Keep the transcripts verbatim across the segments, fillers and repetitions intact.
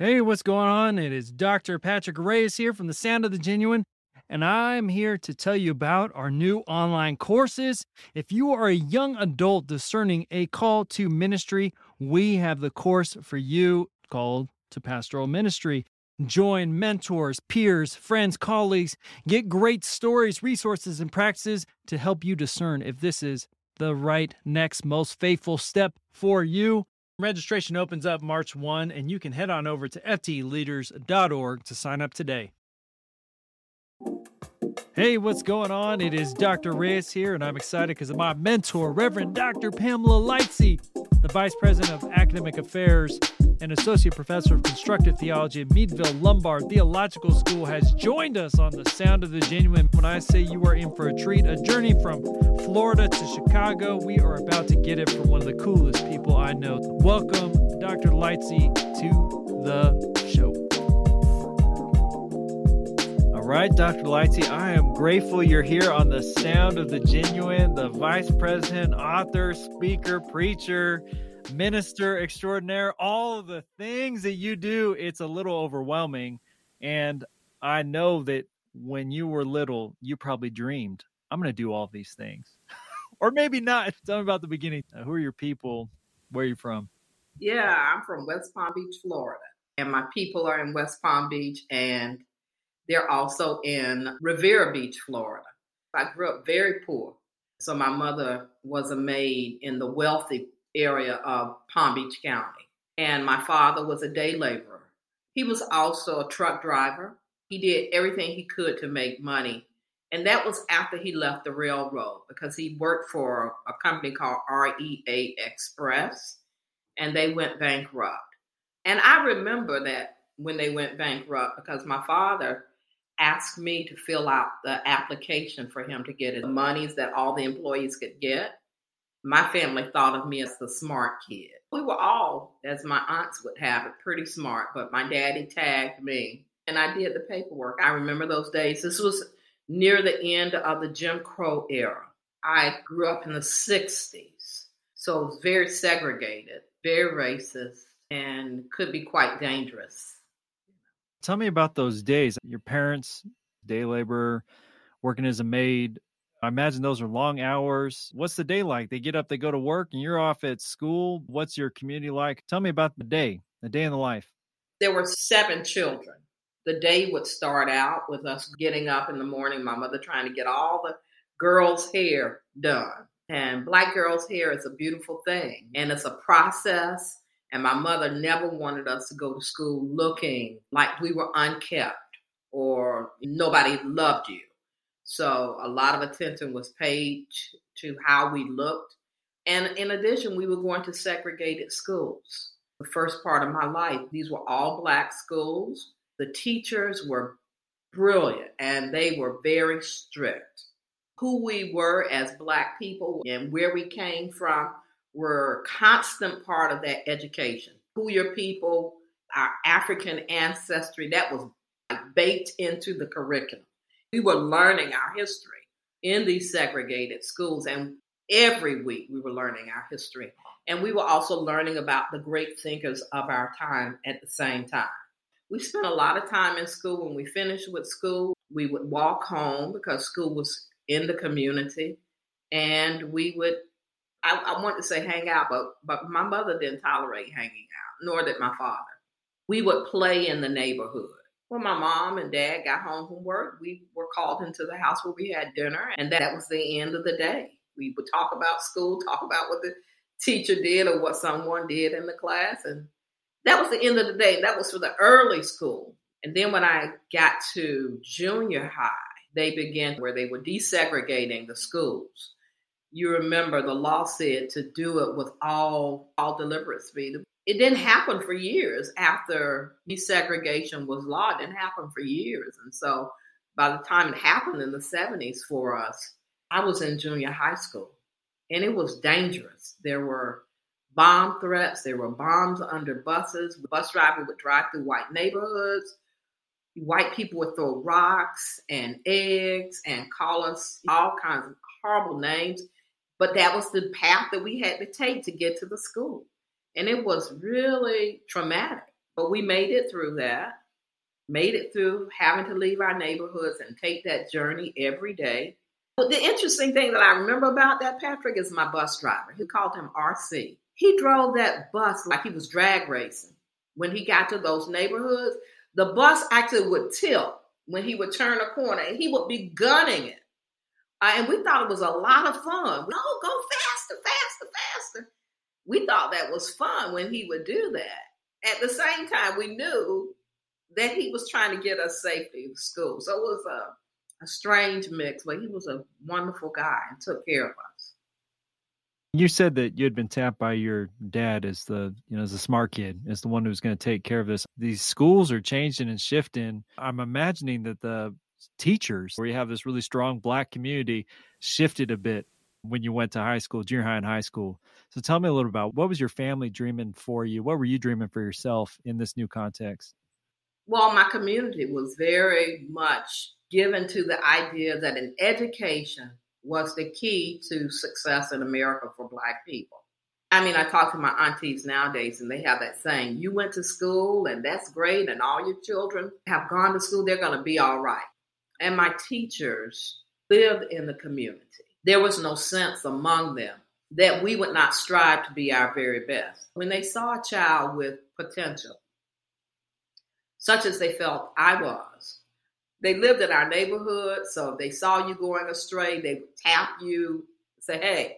Hey, what's going on? It is Doctor Patrick Reyes here from The Sound of the Genuine, and I'm here to tell you about our new online courses. If you are a young adult discerning a call to ministry, we have the course for you called To Pastoral Ministry. Join mentors, peers, friends, colleagues. Get great stories, resources, and practices to help you discern if this is the right next most faithful step for you. Registration opens up March first, and you can head on over to f t leaders dot org to sign up today. Hey, what's going on? It is Doctor Reyes here, and I'm excited because of my mentor, Reverend Doctor Pamela Lightsey, the Vice President of Academic Affairs and Associate Professor of Constructive Theology at Meadville Lombard Theological School, has joined us on The Sound of the Genuine. When I say you are in for a treat, a journey from Florida to Chicago, we are about to get it from one of the coolest people I know. Welcome, Doctor Lightsey, to the show. Right, Doctor Lightsey, I am grateful you're here on The Sound of the Genuine, the Vice President, author, speaker, preacher, minister extraordinaire, all the things that you do. It's a little overwhelming, and I know that when you were little, you probably dreamed, I'm going to do all these things, or maybe not. Tell me about the beginning. Who are your people? Where are you from? Yeah, I'm from West Palm Beach, Florida, and my people are in West Palm Beach, and they're also in Revere Beach, Florida. I grew up very poor. So my mother was a maid in the wealthy area of Palm Beach County. And my father was a day laborer. He was also a truck driver. He did everything he could to make money. And that was after he left the railroad, because he worked for a company called R E A Express, and they went bankrupt. And I remember that when they went bankrupt, because my father asked me to fill out the application for him to get the monies that all the employees could get. My family thought of me as the smart kid. We were all, as my aunts would have it, pretty smart, but my daddy tagged me, and I did the paperwork. I remember those days. This was near the end of the Jim Crow era. I grew up in the sixties, so it was very segregated, very racist, and could be quite dangerous. Tell me about those days. Your parents, day laborer, working as a maid. I imagine those are long hours. What's the day like? They get up, they go to work, and you're off at school. What's your community like? Tell me about the day, the day in the life. There were seven children. The day would start out with us getting up in the morning, my mother trying to get all the girls' hair done. And black girls' hair is a beautiful thing, and it's a process. And my mother never wanted us to go to school looking like we were unkept or nobody loved you. So a lot of attention was paid to how we looked. And in addition, we were going to segregated schools. The first part of my life, these were all black schools. The teachers were brilliant, and they were very strict. Who we were as black people and where we came from were a constant part of that education. Who your people, our African ancestry, that was baked into the curriculum. We were learning our history in these segregated schools, and every week we were learning our history. And we were also learning about the great thinkers of our time at the same time. We spent a lot of time in school. When we finished with school, we would walk home because school was in the community, and we would I, I want to say hang out, but but my mother didn't tolerate hanging out, nor did my father. We would play in the neighborhood. When my mom and dad got home from work, we were called into the house where we had dinner, and that was the end of the day. We would talk about school, talk about what the teacher did or what someone did in the class, and that was the end of the day. That was for the early school. And then when I got to junior high, they began where they were desegregating the schools. You remember the law said to do it with all, all deliberate speed. It didn't happen for years after desegregation was law. It didn't happen for years. And so by the time it happened in the seventies for us, I was in junior high school, and it was dangerous. There were bomb threats. There were bombs under buses. The bus driver would drive through white neighborhoods. White people would throw rocks and eggs and call us all kinds of horrible names. But that was the path that we had to take to get to the school. And it was really traumatic. But we made it through that, made it through having to leave our neighborhoods and take that journey every day. But the interesting thing that I remember about that, Patrick, is my bus driver. He called him R C. He drove that bus like he was drag racing. When he got to those neighborhoods, the bus actually would tilt when he would turn a corner, and he would be gunning it. Uh, and we thought it was a lot of fun. No, go faster, faster, faster. We thought that was fun when he would do that. At the same time, we knew that he was trying to get us safely to school. So it was a, a strange mix, but he was a wonderful guy and took care of us. You said that you had been tapped by your dad as the, you know, as the smart kid, as the one who's going to take care of this. These schools are changing and shifting. I'm imagining that the teachers, where you have this really strong Black community, shifted a bit when you went to high school, junior high and high school. So tell me a little about, what was your family dreaming for you? What were you dreaming for yourself in this new context? Well, my community was very much given to the idea that an education was the key to success in America for Black people. I mean, I talk to my aunties nowadays, and they have that saying, you went to school, and that's great, and all your children have gone to school, they're going to be all right. And my teachers lived in the community. There was no sense among them that we would not strive to be our very best. When they saw a child with potential, such as they felt I was, they lived in our neighborhood, so if they saw you going astray, they would tap you and say, hey,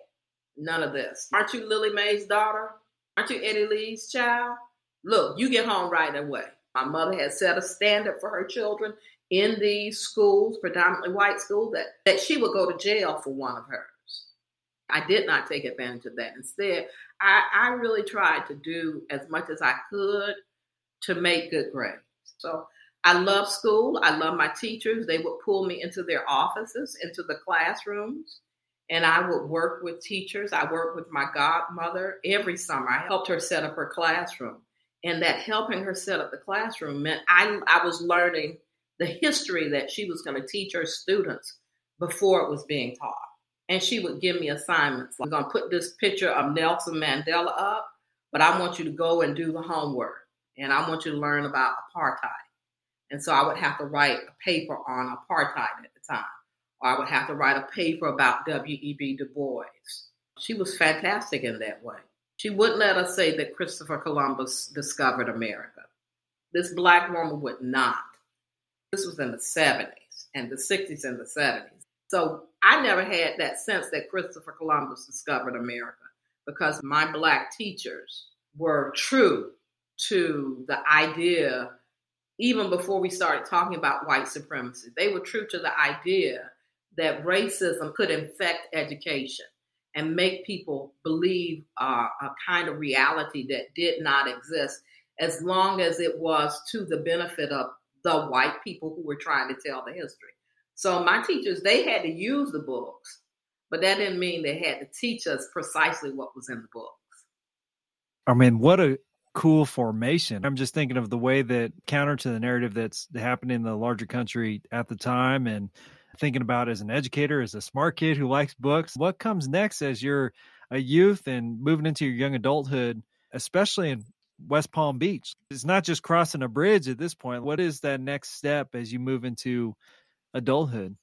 none of this. Aren't you Lily Mae's daughter? Aren't you Eddie Lee's child? Look, you get home right away. My mother had set a standard for her children in these schools, predominantly white schools, that, that she would go to jail for one of hers. I did not take advantage of that. Instead, I, I really tried to do as much as I could to make good grades. So I love school. I love my teachers. They would pull me into their offices, into the classrooms, and I would work with teachers. I worked with my godmother every summer. I helped her set up her classroom. And that helping her set up the classroom meant I, I was learning the history that she was going to teach her students before it was being taught. And she would give me assignments. I'm going to put this picture of Nelson Mandela up, but I want you to go and do the homework. And I want you to learn about apartheid. And so I would have to write a paper on apartheid at the time. Or I would have to write a paper about W E B Du Bois. She was fantastic in that way. She wouldn't let us say that Christopher Columbus discovered America. This Black woman would not. This was in the seventies and the sixties and the seventies. So I never had that sense that Christopher Columbus discovered America because my Black teachers were true to the idea, even before we started talking about white supremacy, they were true to the idea that racism could infect education and make people believe uh, a kind of reality that did not exist, as long as it was to the benefit of the white people who were trying to tell the history. So my teachers, they had to use the books, but that didn't mean they had to teach us precisely what was in the books. I mean, what a cool formation. I'm just thinking of the way that, counter to the narrative that's happening in the larger country at the time, and thinking about as an educator, as a smart kid who likes books, what comes next as you're a youth and moving into your young adulthood, especially in West Palm Beach? It's not just crossing a bridge at this point. What is that next step as you move into adulthood?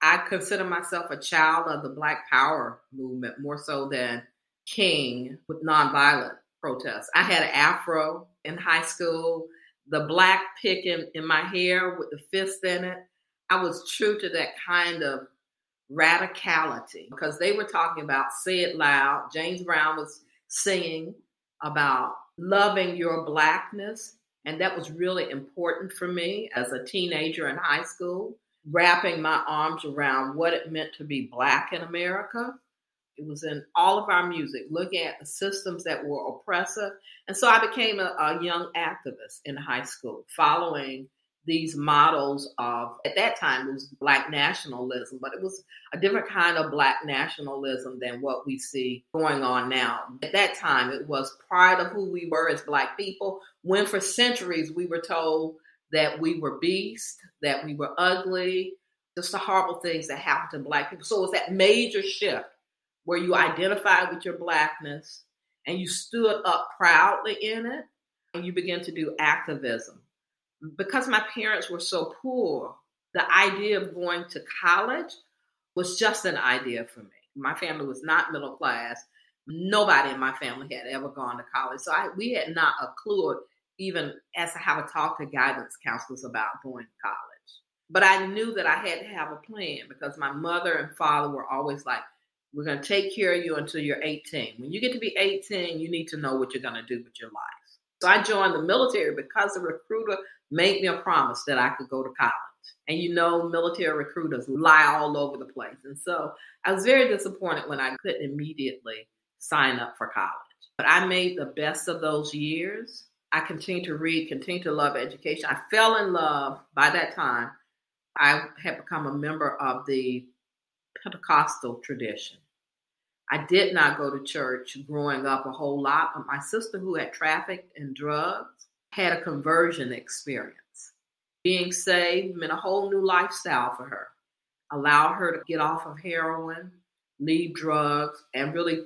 I consider myself a child of the Black Power movement, more so than King with nonviolent protests. I had an afro in high school, the black pick in, in my hair with the fist in it. I was true to that kind of radicality because they were talking about Say It Loud. James Brown was singing about loving your Blackness. And that was really important for me as a teenager in high school, wrapping my arms around what it meant to be Black in America. It was in all of our music, looking at the systems that were oppressive. And so I became a, a young activist in high school, following these models of, at that time, it was Black nationalism, but it was a different kind of Black nationalism than what we see going on now. At that time, it was pride of who we were as Black people, when for centuries we were told that we were beasts, that we were ugly, just the horrible things that happened to Black people. So it was that major shift where you identified with your Blackness and you stood up proudly in it. and you begin to do activism. Because my parents were so poor, the idea of going to college was just an idea for me. My family was not middle class. Nobody in my family had ever gone to college. So I, we had not a clue even as to how to talk to guidance counselors about going to college. But I knew that I had to have a plan because my mother and father were always like, we're going to take care of you until you're eighteen. When you get to be eighteen, you need to know what you're going to do with your life. So I joined the military because the recruiter made me a promise that I could go to college. And you know, military recruiters lie all over the place. And so I was very disappointed when I couldn't immediately sign up for college. But I made the best of those years. I continued to read, continued to love education. I fell in love by that time. I had become a member of the Pentecostal tradition. I did not go to church growing up a whole lot. But my sister, who had trafficked in drugs, had a conversion experience. Being saved meant a whole new lifestyle for her. Allowed her to get off of heroin, leave drugs, and really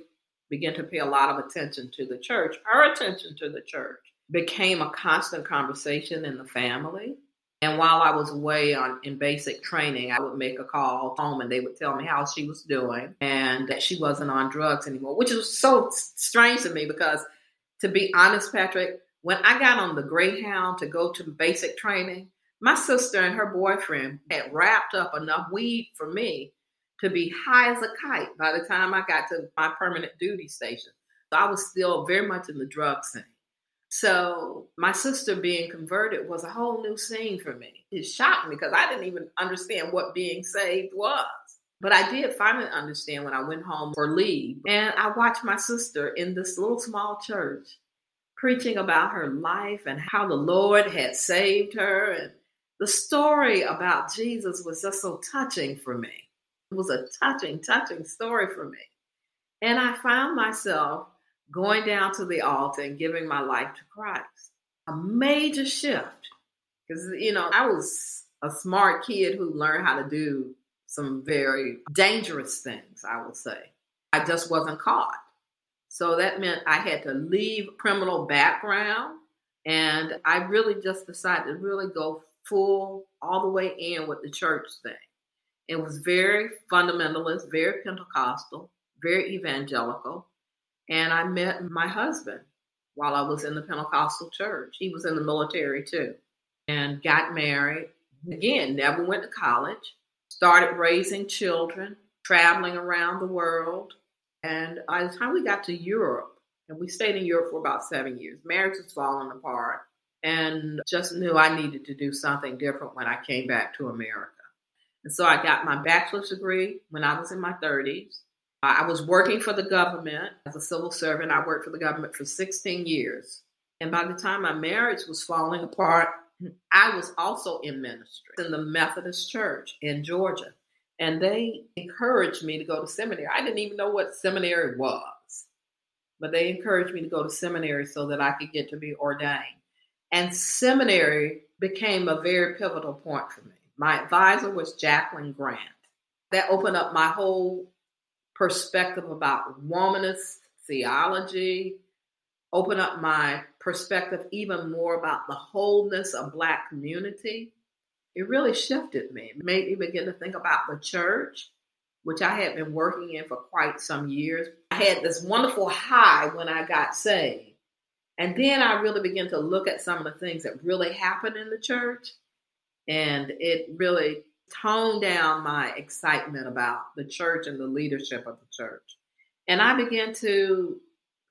begin to pay a lot of attention to the church. Her attention to the church became a constant conversation in the family. And while I was away on, in basic training, I would make a call home and they would tell me how she was doing and that she wasn't on drugs anymore, which was so strange to me because, to be honest, Patrick, when I got on the Greyhound to go to basic training, my sister and her boyfriend had wrapped up enough weed for me to be high as a kite by the time I got to my permanent duty station. So I was still very much in the drug scene. So my sister being converted was a whole new scene for me. It shocked me because I didn't even understand what being saved was. But I did finally understand when I went home for leave. And I watched my sister in this little small church preaching about her life and how the Lord had saved her. And the story about Jesus was just so touching for me. It was a touching, touching story for me. And I found myself going down to the altar and giving my life to Christ. A major shift. Because, you know, I was a smart kid who learned how to do some very dangerous things, I will say. I just wasn't caught. So that meant I had to leave criminal background. And I really just decided to really go full all the way in with the church thing. It was very fundamentalist, very Pentecostal, very evangelical. And I met my husband while I was in the Pentecostal church. He was in the military too, and got married. Again, never went to college, started raising children, traveling around the world. And by the time we got to Europe, and we stayed in Europe for about seven years, marriage was falling apart, and just knew I needed to do something different when I came back to America. And so I got my bachelor's degree when I was in my thirties. I was working for the government as a civil servant. I worked for the government for sixteen years. And by the time my marriage was falling apart, I was also in ministry in the Methodist Church in Georgia. And they encouraged me to go to seminary. I didn't even know what seminary was, but they encouraged me to go to seminary so that I could get to be ordained. And seminary became a very pivotal point for me. My advisor was Jacqueline Grant. That opened up my whole perspective about womanist theology, open up my perspective even more about the wholeness of Black community. It really shifted me. It made me begin to think about the church, which I had been working in for quite some years. I had this wonderful high when I got saved. And then I really began to look at some of the things that really happened in the church. And it really toned down my excitement about the church and the leadership of the church. And I began to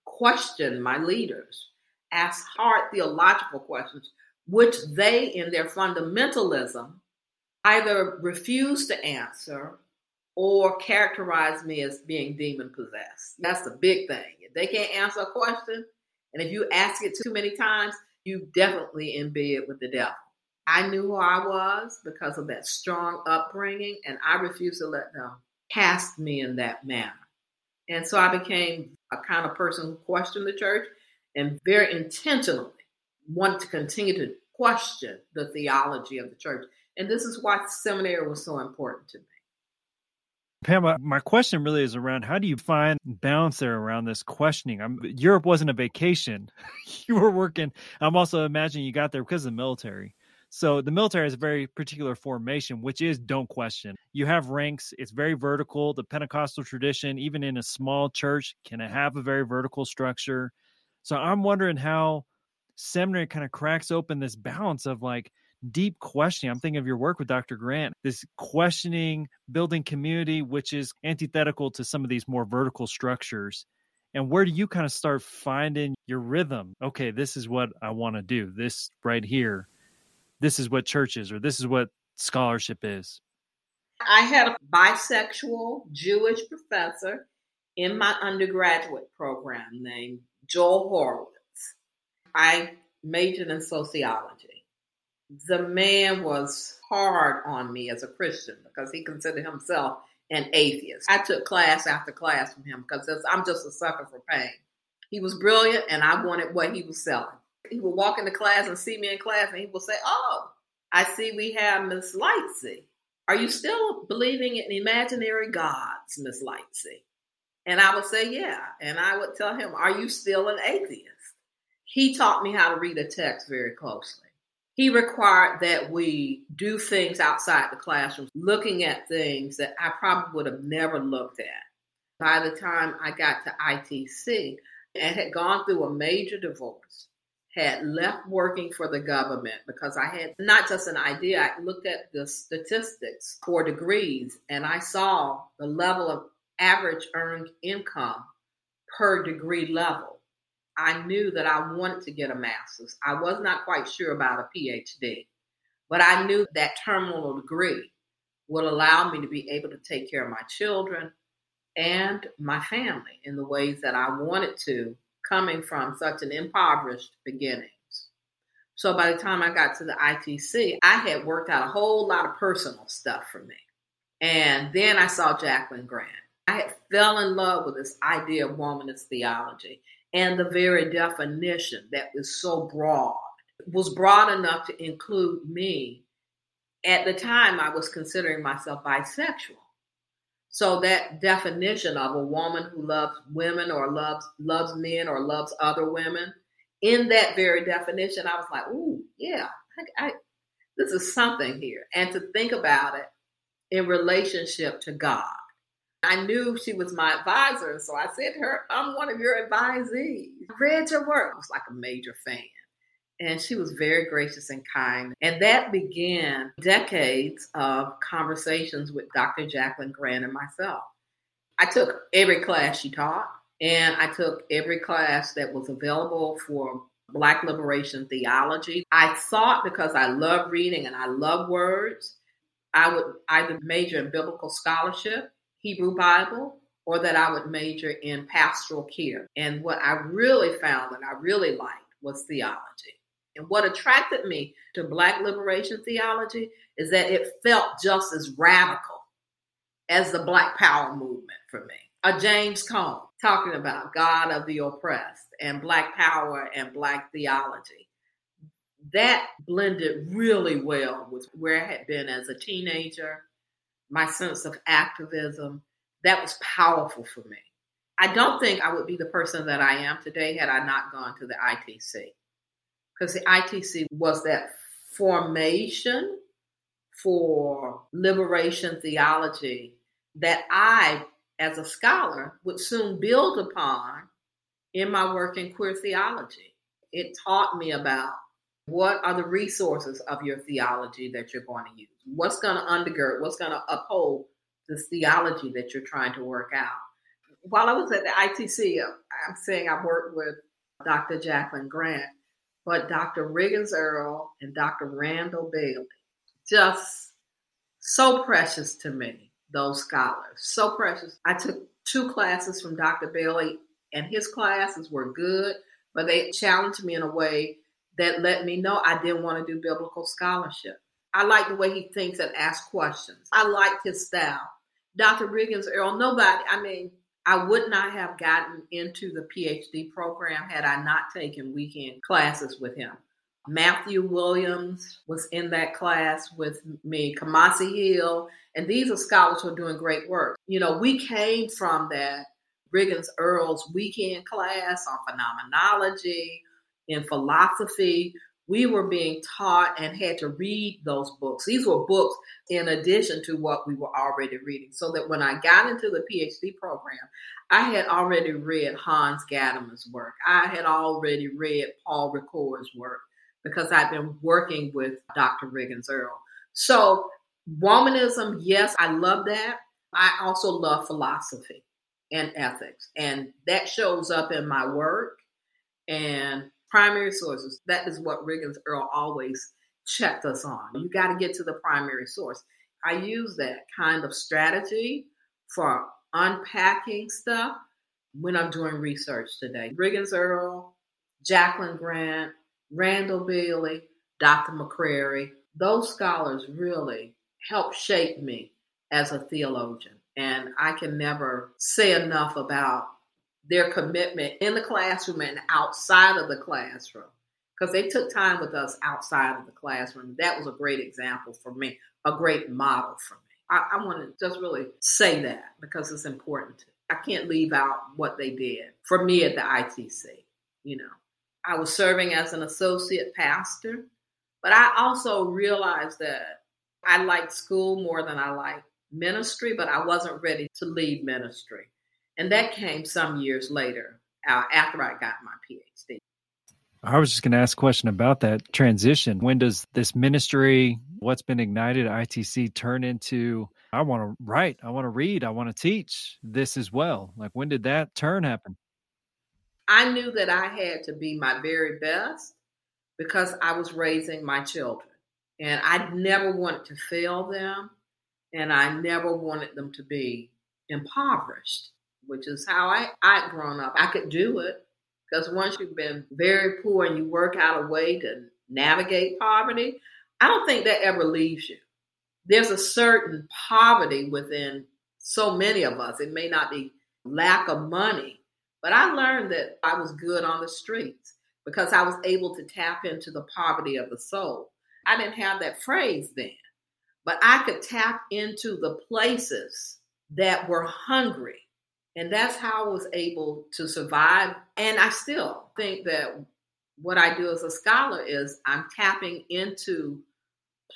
question my leaders, ask hard theological questions, which they, in their fundamentalism, either refused to answer or characterized me as being demon-possessed. That's the big thing. If they can't answer a question, and if you ask it too many times, you definitely in bed with the devil. I knew who I was because of that strong upbringing, and I refused to let them cast me in that manner. And so I became a kind of person who questioned the church and very intentionally wanted to continue to question the theology of the church. And this is why seminary was so important to me. Pam, my question really is around, how do you find balance there around this questioning? I'm, Europe wasn't a vacation. You were working. I'm also imagining you got there because of the military. So the military has a very particular formation, which is don't question. You have ranks. It's very vertical. The Pentecostal tradition, even in a small church, can have a very vertical structure. So I'm wondering how seminary kind of cracks open this balance of like deep questioning. I'm thinking of your work with Doctor Grant, this questioning, building community, which is antithetical to some of these more vertical structures. And where do you kind of start finding your rhythm? Okay, this is what I want to do. This right here. This is what church is, or this is what scholarship is. I had a bisexual Jewish professor in my undergraduate program named Joel Horowitz. I majored in sociology. The man was hard on me as a Christian because he considered himself an atheist. I took class after class from him because I'm just a sucker for pain. He was brilliant and I wanted what he was selling. He would walk into class and see me in class, and he would say, oh, I see we have Miss Lightsey. Are you still believing in imaginary gods, Miss Lightsey? And I would say, yeah. And I would tell him, are you still an atheist? He taught me how to read a text very closely. He required that we do things outside the classroom, looking at things that I probably would have never looked at. By the time I got to I T C and had gone through a major divorce, had left working for the government because I had not just an idea, I looked at the statistics for degrees and I saw the level of average earned income per degree level. I knew that I wanted to get a master's. I was not quite sure about a P H D, but I knew that terminal degree would allow me to be able to take care of my children and my family in the ways that I wanted to, coming from such an impoverished beginnings. So by the time I got to the I T C, I had worked out a whole lot of personal stuff for me. And then I saw Jacqueline Grant. I had fell in love with this idea of womanist theology, and the very definition that was so broad was broad enough to include me. At the time, I was considering myself bisexual. So that definition of a woman who loves women or loves loves men or loves other women, in that very definition, I was like, ooh, yeah, I, I, this is something here. And to think about it in relationship to God. I knew she was my advisor, so I said to her, I'm one of your advisees. I read your work. I was like a major fan. And she was very gracious and kind. And that began decades of conversations with Doctor Jacqueline Grant and myself. I took every class she taught, and I took every class that was available for Black liberation theology. I thought, because I love reading and I love words, I would either major in biblical scholarship, Hebrew Bible, or that I would major in pastoral care. And what I really found that I really liked was theology. And what attracted me to Black liberation theology is that it felt just as radical as the Black Power movement for me. A James Cone talking about God of the oppressed and Black power and Black theology. That blended really well with where I had been as a teenager, my sense of activism. That was powerful for me. I don't think I would be the person that I am today had I not gone to the I T C. Because the I T C was that formation for liberation theology that I, as a scholar, would soon build upon in my work in queer theology. It taught me about what are the resources of your theology that you're going to use? What's going to undergird? What's going to uphold this theology that you're trying to work out? While I was at the I T C, I'm saying I worked with Doctor Jacqueline Grant, but Doctor Riggins Earl and Doctor Randall Bailey, just so precious to me, those scholars, so precious. I took two classes from Doctor Bailey, and his classes were good, but they challenged me in a way that let me know I didn't want to do biblical scholarship. I like the way he thinks and asks questions. I liked his style. Doctor Riggins Earl, nobody, I mean, I would not have gotten into the P H D program had I not taken weekend classes with him. Matthew Williams was in that class with me, Kamasi Hill, and these are scholars who are doing great work. You know, we came from that Riggins Earl's weekend class on phenomenology, in philosophy. We were being taught and had to read those books. These were books in addition to what we were already reading, so that when I got into the PhD program, I had already read Hans Gadamer's work. I had already read Paul Ricoeur's work because I'd been working with Doctor Riggins Earl. So womanism, yes, I love that. I also love philosophy and ethics, and that shows up in my work and primary sources. That is what Riggins Earl always checked us on. You got to get to the primary source. I use that kind of strategy for unpacking stuff when I'm doing research today. Riggins Earl, Jacqueline Grant, Randall Bailey, Doctor McCrary, those scholars really helped shape me as a theologian. And I can never say enough about their commitment in the classroom and outside of the classroom, because they took time with us outside of the classroom. That was a great example for me, a great model for me. I, I want to just really say that because it's important. I can't leave out what they did for me at the I T C, you know. I was serving as an associate pastor, but I also realized that I liked school more than I liked ministry, but I wasn't ready to lead ministry. And that came some years later, uh, after I got my PhD. I was just going to ask a question about that transition. When does this ministry, what's been ignited at I T C, turn into, I want to write, I want to read, I want to teach this as well? Like, when did that turn happen? I knew that I had to be my very best because I was raising my children, and I never wanted to fail them, and I never wanted them to be impoverished, which is how I, I'd grown up. I could do it because once you've been very poor and you work out a way to navigate poverty, I don't think that ever leaves you. There's a certain poverty within so many of us. It may not be lack of money, but I learned that I was good on the streets because I was able to tap into the poverty of the soul. I didn't have that phrase then, but I could tap into the places that were hungry. And that's how I was able to survive. And I still think that what I do as a scholar is I'm tapping into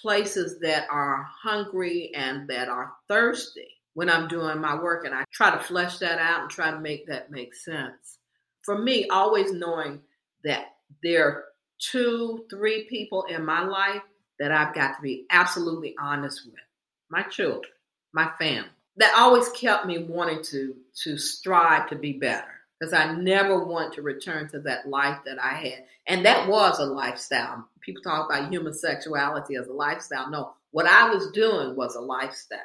places that are hungry and that are thirsty when I'm doing my work, and I try to flesh that out and try to make that make sense. For me, always knowing that there are two, three people in my life that I've got to be absolutely honest with. My children, my family. That always kept me wanting to, to strive to be better, because I never want to return to that life that I had. And that was a lifestyle. People talk about human sexuality as a lifestyle. No, what I was doing was a lifestyle.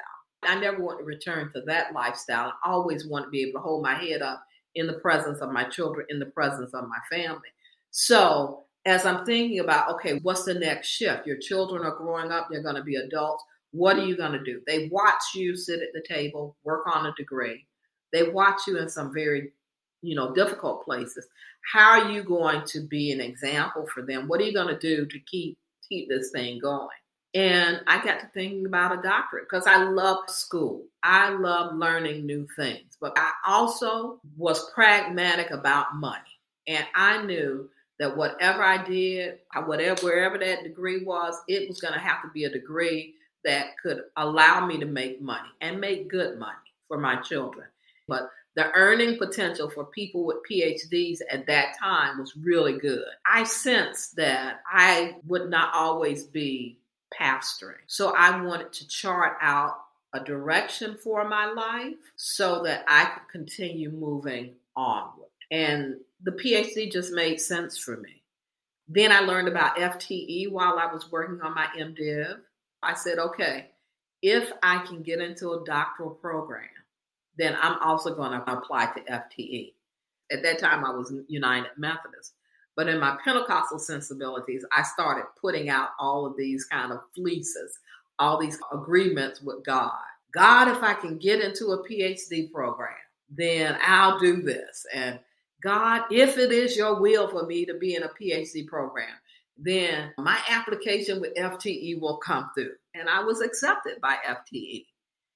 I never want to return to that lifestyle. I always want to be able to hold my head up in the presence of my children, in the presence of my family. So as I'm thinking about, okay, what's the next shift? Your children are growing up. They're going to be adults. What are you going to do? They watch you sit at the table, work on a degree. They watch you in some very, you know, difficult places. How are you going to be an example for them? What are you going to do to keep, keep this thing going? And I got to thinking about a doctorate because I love school. I love learning new things, but I also was pragmatic about money. And I knew that whatever I did, whatever, wherever that degree was, it was going to have to be a degree that could allow me to make money and make good money for my children. But the earning potential for people with PhDs at that time was really good. I sensed that I would not always be pastoring. So I wanted to chart out a direction for my life so that I could continue moving onward. And the PhD just made sense for me. Then I learned about F T E while I was working on my MDiv. I said, okay, if I can get into a doctoral program, then I'm also going to apply to F T E. At that time, I was United Methodist. But in my Pentecostal sensibilities, I started putting out all of these kind of fleeces, all these agreements with God. God, if I can get into a PhD program, then I'll do this. And God, if it is your will for me to be in a PhD program, then my application with F T E will come through. And I was accepted by F T E.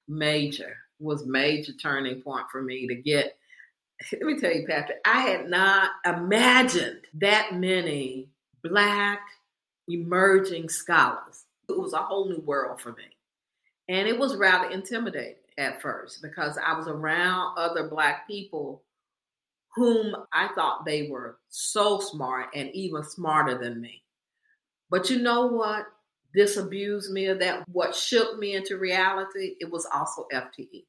Major was major turning point for me to get, let me tell you, Patrick, I had not imagined that many Black emerging scholars. It was a whole new world for me. And it was rather intimidating at first because I was around other Black people whom I thought they were so smart and even smarter than me. But you know what disabused me of that? What shook me into reality? It was also F T E.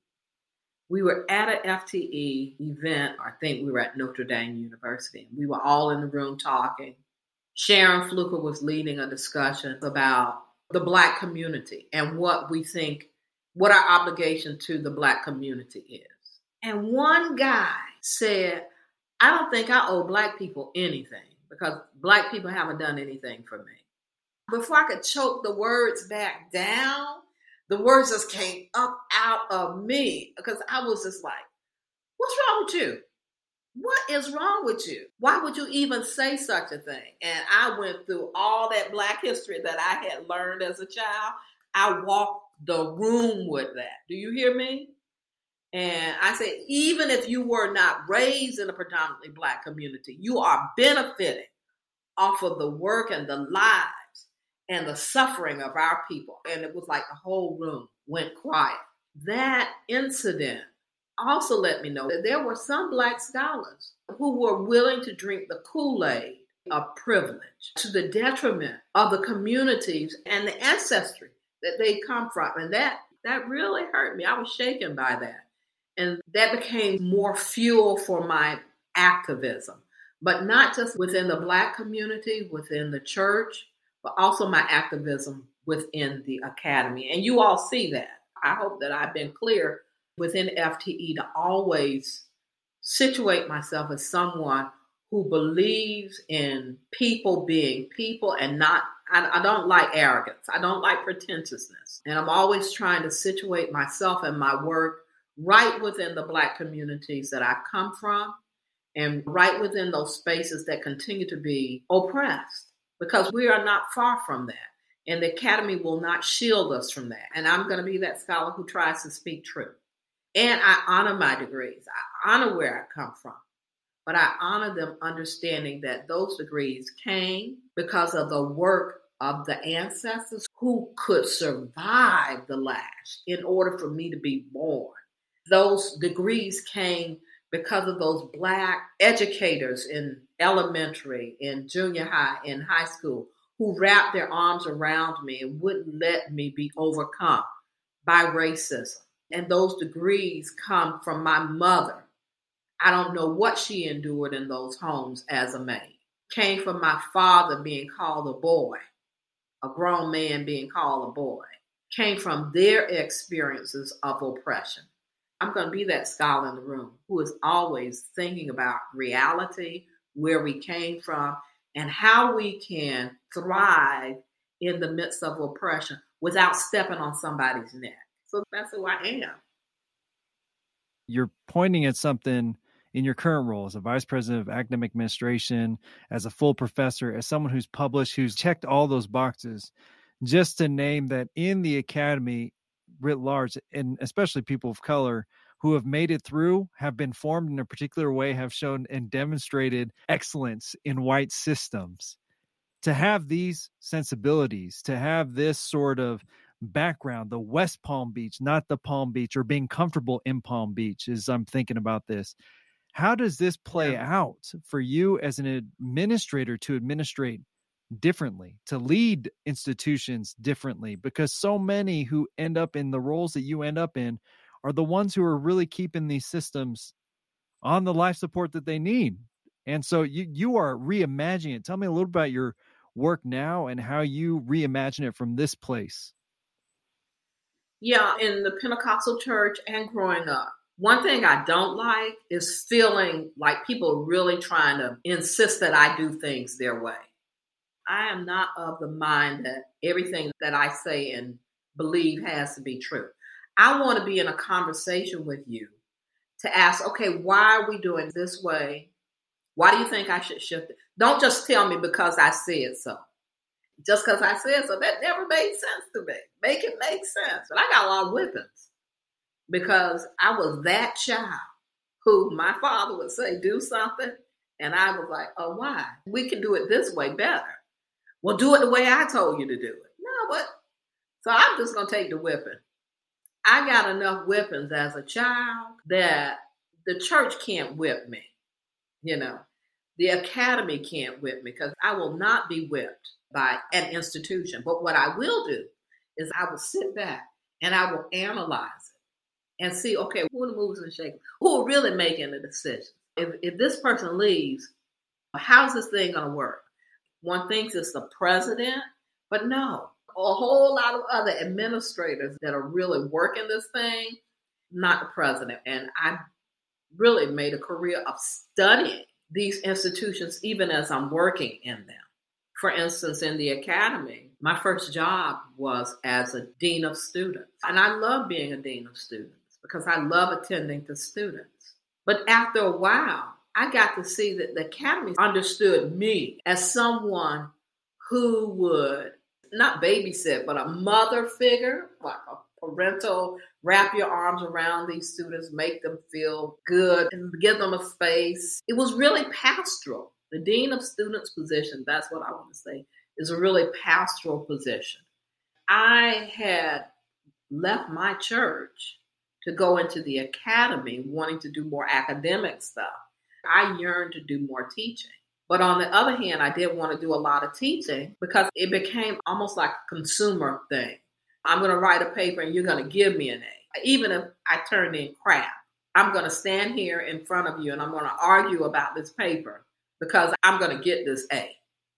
We were at an F T E event. I think we were at Notre Dame University. We were all in the room talking. Sharon Fluker was leading a discussion about the Black community and what we think, what our obligation to the Black community is. And one guy said, I don't think I owe Black people anything because Black people haven't done anything for me. Before I could choke the words back down, the words just came up out of me because I was just like, what's wrong with you? What is wrong with you? Why would you even say such a thing? And I went through all that Black history that I had learned as a child. I walked the room with that. Do you hear me? And I said, even if you were not raised in a predominantly Black community, you are benefiting off of the work and the lives and the suffering of our people. And it was like the whole room went quiet. That incident also let me know that there were some Black scholars who were willing to drink the Kool-Aid of privilege to the detriment of the communities and the ancestry that they come from. And that, that really hurt me. I was shaken by that. And that became more fuel for my activism, but not just within the Black community, within the church, but also my activism within the academy. And you all see that. I hope that I've been clear within F T E to always situate myself as someone who believes in people being people and not, I, I don't like arrogance. I don't like pretentiousness. And I'm always trying to situate myself and my work right within the Black communities that I come from and right within those spaces that continue to be oppressed, because we are not far from that. And the academy will not shield us from that. And I'm going to be that scholar who tries to speak truth. And I honor my degrees. I honor where I come from. But I honor them understanding that those degrees came because of the work of the ancestors who could survive the lash in order for me to be born. Those degrees came because of those Black educators in elementary, in junior high, in high school, who wrapped their arms around me and wouldn't let me be overcome by racism. And those degrees come from my mother. I don't know what she endured in those homes as a maid. Came from my father being called a boy, a grown man being called a boy. Came from their experiences of oppression. I'm going to be that scholar in the room who is always thinking about reality, where we came from, and how we can thrive in the midst of oppression without stepping on somebody's neck. So that's who I am. You're pointing at something in your current role as a vice president of academic administration, as a full professor, as someone who's published, who's checked all those boxes, just to name that in the academy writ large, and especially people of color who have made it through, have been formed in a particular way, have shown and demonstrated excellence in white systems. To have these sensibilities, to have this sort of background, the West Palm Beach, not the Palm Beach, or being comfortable in Palm Beach, as I'm thinking about this, how does this play yeah. out for you as an administrator to administrate differently, to lead institutions differently, because so many who end up in the roles that you end up in are the ones who are really keeping these systems on the life support that they need. And so you you are reimagining it. Tell me a little about your work now and how you reimagine it from this place. Yeah, in the Pentecostal church and growing up, one thing I don't like is feeling like people are really trying to insist that I do things their way. I am not of the mind that everything that I say and believe has to be true. I want to be in a conversation with you to ask, okay, why are we doing this way? Why do you think I should shift it? Don't just tell me because I said so. just because I said so. That never made sense to me. Make it make sense. But I got a lot of whippings because I was that child who my father would say, do something. And I was like, oh, why? We can do it this way better. Well, do it the way I told you to do it. No, but so I'm just going to take the whipping. I got enough whippings as a child that the church can't whip me. You know, the academy can't whip me because I will not be whipped by an institution. But what I will do is I will sit back and I will analyze it and see, okay, who are the movers and shakers? Who are really making the decision? If, if this person leaves, how's this thing going to work? One thinks it's the president, but no, a whole lot of other administrators that are really working this thing, not the president. And I really made a career of studying these institutions, even as I'm working in them. For instance, in the academy, my first job was as a dean of students. And I love being a dean of students because I love attending to students. But after a while, I got to see that the academy understood me as someone who would not babysit, but a mother figure, like a parental, wrap your arms around these students, make them feel good, and give them a space. It was really pastoral. The dean of students position, that's what I want to say, is a really pastoral position. I had left my church to go into the academy wanting to do more academic stuff. I yearned to do more teaching. But on the other hand, I did want to do a lot of teaching because it became almost like a consumer thing. I'm going to write a paper and you're going to give me an A. Even if I turned in crap, I'm going to stand here in front of you and I'm going to argue about this paper, because I'm going to get this A.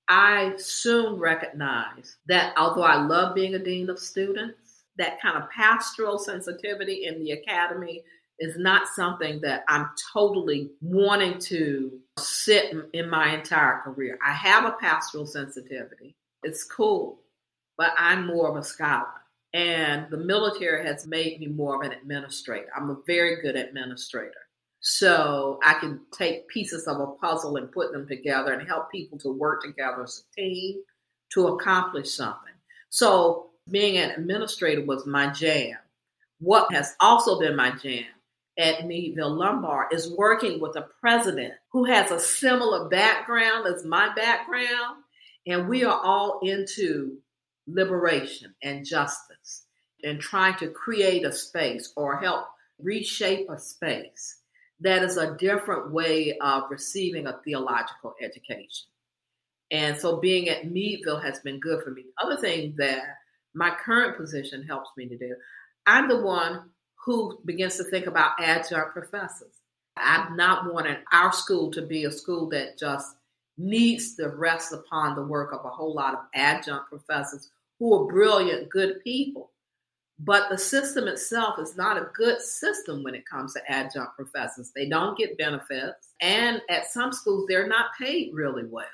I soon recognized that although I love being a dean of students, that kind of pastoral sensitivity in the academy is not something that I'm totally wanting to sit in my entire career. I have a pastoral sensitivity. It's cool, but I'm more of a scholar. And the military has made me more of an administrator. I'm a very good administrator. So I can take pieces of a puzzle and put them together and help people to work together as a team to accomplish something. So being an administrator was my jam. What has also been my jam at Meadville Lombard is working with a president who has a similar background as my background. And we are all into liberation and justice and trying to create a space or help reshape a space that is a different way of receiving a theological education. And so being at Meadville has been good for me. The other thing that my current position helps me to do, I'm the one who begins to think about adjunct professors. I've not wanted our school to be a school that just needs to rest upon the work of a whole lot of adjunct professors who are brilliant, good people. But the system itself is not a good system when it comes to adjunct professors. They don't get benefits. And at some schools, they're not paid really well.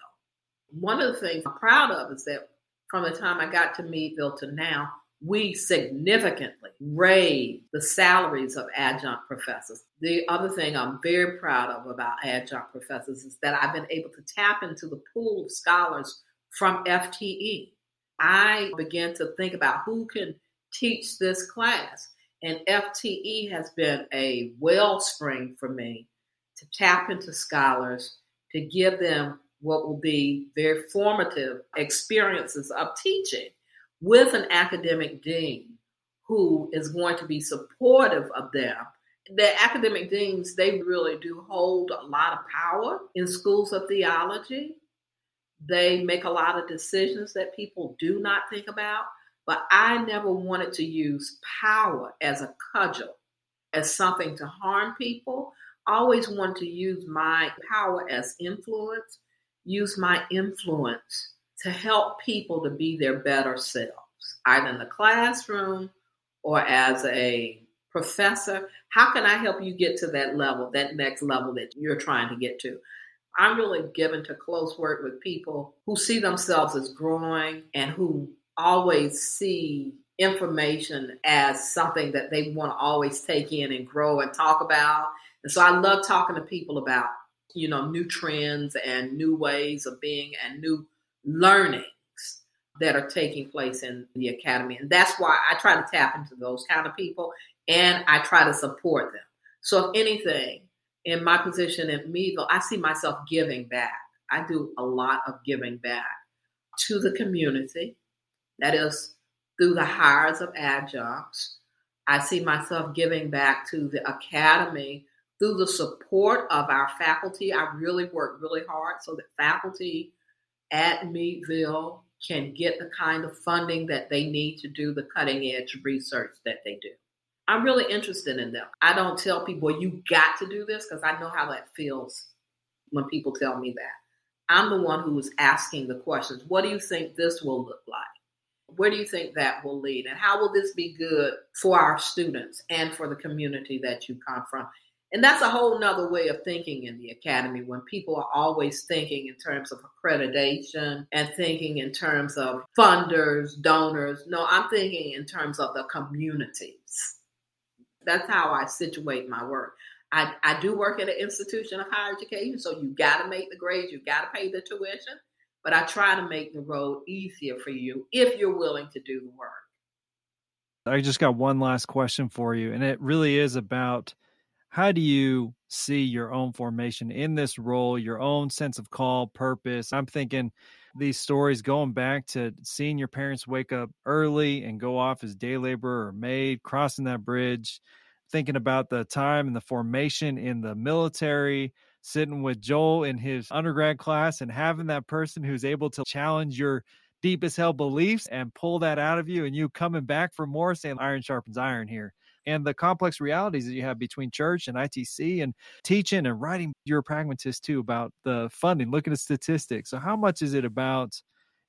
One of the things I'm proud of is that from the time I got to Meadville to now, we significantly raised the salaries of adjunct professors. The other thing I'm very proud of about adjunct professors is that I've been able to tap into the pool of scholars from F T E. I began to think about who can teach this class. And F T E has been a wellspring for me to tap into scholars, to give them what will be very formative experiences of teaching with an academic dean who is going to be supportive of them. The academic deans, they really do hold a lot of power in schools of theology. They make a lot of decisions that people do not think about. But I never wanted to use power as a cudgel, as something to harm people. I always wanted to use my power as influence, use my influence to help people to be their better selves, either in the classroom or as a professor. How can I help you get to that level, that next level that you're trying to get to? I'm really given to close work with people who see themselves as growing and who always see information as something that they want to always take in and grow and talk about. And so I love talking to people about, you know, new trends and new ways of being and new learnings. that are taking place in the academy. And that's why I try to tap into those kind of people, and I try to support them. So if anything, in my position at Meadville, I see myself giving back. I do a lot of giving back to the community. That is through the hires of adjuncts. I see myself giving back to the academy through the support of our faculty. I really work really hard so that faculty at Meadville can get the kind of funding that they need to do the cutting edge research that they do. I'm really interested in them. I don't tell people, you got to do this, because I know how that feels when people tell me that. I'm the one who is asking the questions. What do you think this will look like? Where do you think that will lead? And how will this be good for our students and for the community that you come from? And that's a whole nother way of thinking in the academy, when people are always thinking in terms of accreditation and thinking in terms of funders, donors. No, I'm thinking in terms of the communities. That's how I situate my work. I, I do work at an institution of higher education, so you got to make the grades, you got to pay the tuition, but I try to make the road easier for you if you're willing to do the work. I just got one last question for you, and it really is about, how do you see your own formation in this role, your own sense of call, purpose? I'm thinking these stories going back to seeing your parents wake up early and go off as day laborer or maid, crossing that bridge, thinking about the time and the formation in the military, sitting with Joel in his undergrad class and having that person who's able to challenge your deepest held beliefs and pull that out of you, and you coming back for more saying iron sharpens iron here. And the complex realities that you have between church and I T C and teaching and writing. You're a pragmatist too about the funding, looking at statistics. So how much is it about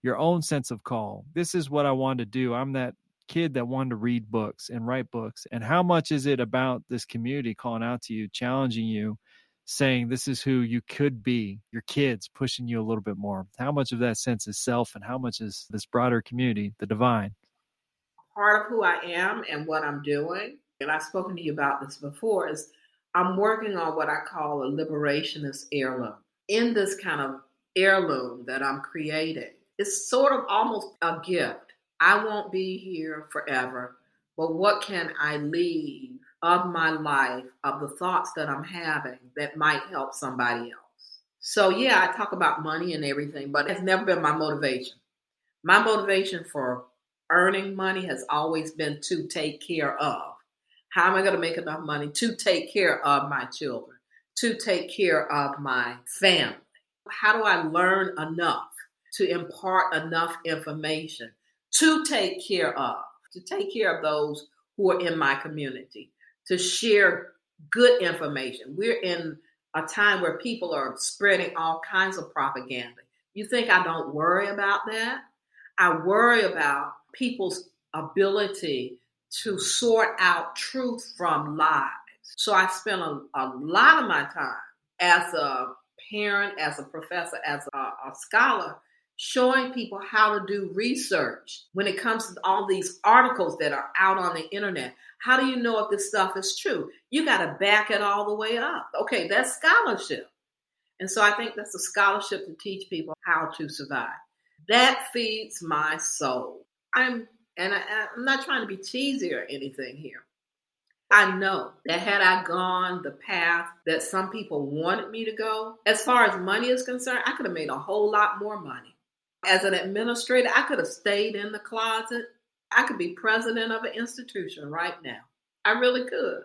your own sense of call? This is what I wanted to do. I'm that kid that wanted to read books and write books. And how much is it about this community calling out to you, challenging you, saying this is who you could be, your kids pushing you a little bit more? How much of that sense is self, and how much is this broader community, the divine? Part of who I am and what I'm doing, and I've spoken to you about this before, is I'm working on what I call a liberationist heirloom. In this kind of heirloom that I'm creating, it's sort of almost a gift. I won't be here forever, but what can I leave of my life, of the thoughts that I'm having that might help somebody else? So yeah, I talk about money and everything, but it's never been my motivation. My motivation for earning money has always been to take care of. How am I going to make enough money to take care of my children, to take care of my family? How do I learn enough to impart enough information to take care of, to take care of those who are in my community, to share good information? We're in a time where people are spreading all kinds of propaganda. You think I don't worry about that? I worry about people's ability to sort out truth from lies. So I spend a, a lot of my time as a parent, as a professor, as a, a scholar, showing people how to do research when it comes to all these articles that are out on the internet. How do you know if this stuff is true? You got to back it all the way up. Okay, that's scholarship. And so I think that's a scholarship to teach people how to survive. That feeds my soul. I'm, and I, I'm not trying to be cheesy or anything here. I know that had I gone the path that some people wanted me to go, as far as money is concerned, I could have made a whole lot more money. As an administrator, I could have stayed in the closet. I could be president of an institution right now. I really could.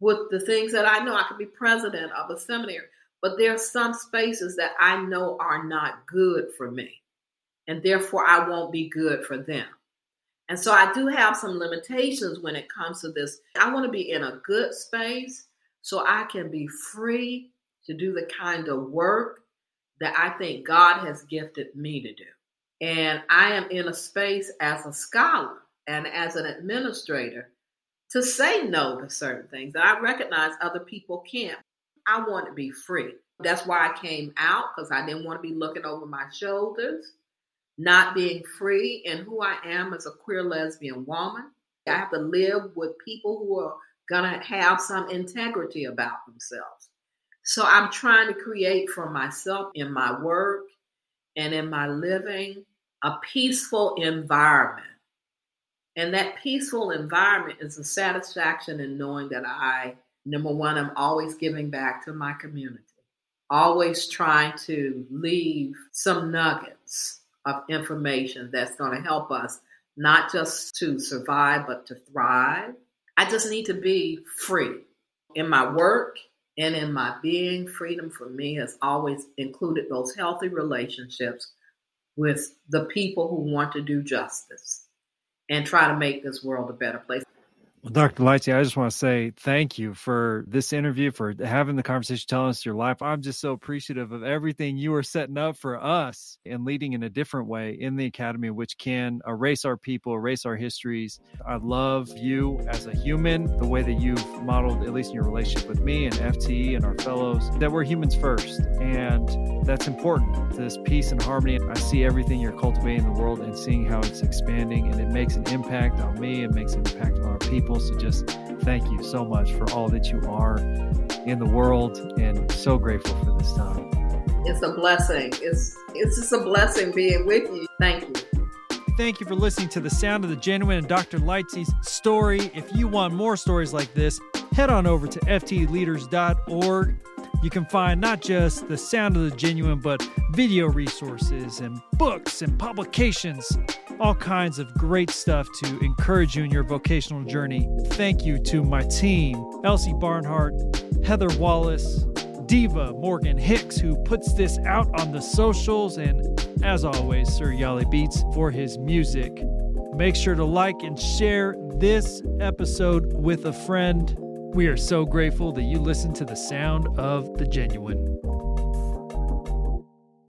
With the things that I know, I could be president of a seminary. But there are some spaces that I know are not good for me, and therefore I won't be good for them. And so I do have some limitations when it comes to this. I want to be in a good space so I can be free to do the kind of work that I think God has gifted me to do. And I am in a space as a scholar and as an administrator to say no to certain things that I recognize other people can't. I want to be free. That's why I came out, because I didn't want to be looking over my shoulders, not being free in who I am as a queer lesbian woman. I have to live with people who are going to have some integrity about themselves. So I'm trying to create for myself in my work and in my living a peaceful environment. And that peaceful environment is the satisfaction in knowing that I, number one, I'm always giving back to my community, always trying to leave some nuggets of information that's going to help us not just to survive, but to thrive. I just need to be free in my work and in my being. Freedom for me has always included those healthy relationships with the people who want to do justice and try to make this world a better place. Well, Doctor Lightsey, I just want to say thank you for this interview, for having the conversation, telling us your life. I'm just so appreciative of everything you are setting up for us and leading in a different way in the academy, which can erase our people, erase our histories. I love you as a human, the way that you've modeled, at least in your relationship with me and F T E and our fellows, that we're humans first. And that's important, this peace and harmony. I see everything you're cultivating in the world and seeing how it's expanding, and it makes an impact on me. It makes an impact on our people. So just thank you so much for all that you are in the world, and so grateful for this time. It's a blessing. It's it's just a blessing being with you. Thank you. Thank you for listening to The Sound of the Genuine and Doctor Lightsey's story. If you want more stories like this, head on over to f t leaders dot org. You can find not just The Sound of the Genuine, but video resources and books and publications, all kinds of great stuff to encourage you in your vocational journey. Thank you to my team, Elsie Barnhart, Heather Wallace, Diva Morgan Hicks, who puts this out on the socials, and as always, Sir Yali Beats for his music. Make sure to like and share this episode with a friend. We are so grateful that you listen to The Sound of the Genuine.